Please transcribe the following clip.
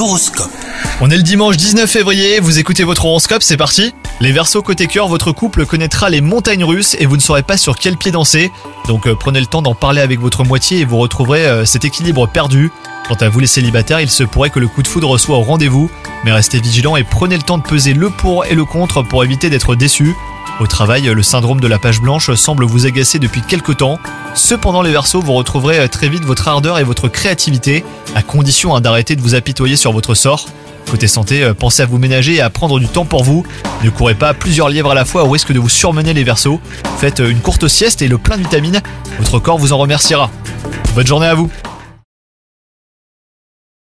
l'horoscope. On est le dimanche 19 février, vous écoutez votre horoscope, c'est parti. Les Verseaux, côté cœur, votre couple connaîtra les montagnes russes et vous ne saurez pas sur quel pied danser. Donc prenez le temps d'en parler avec votre moitié et vous retrouverez cet équilibre perdu. Quant à vous les célibataires, il se pourrait que le coup de foudre soit au rendez-vous, mais restez vigilants et prenez le temps de peser le pour et le contre pour éviter d'être déçus. Au travail, le syndrome de la page blanche semble vous agacer depuis quelque temps. Cependant, les Verseaux, vous retrouverez très vite votre ardeur et votre créativité, à condition d'arrêter de vous apitoyer sur votre sort. Côté santé, pensez à vous ménager et à prendre du temps pour vous. Ne courez pas plusieurs lièvres à la fois au risque de vous surmener les Verseaux. Faites une courte sieste et le plein de vitamines, votre corps vous en remerciera. Bonne journée à vous!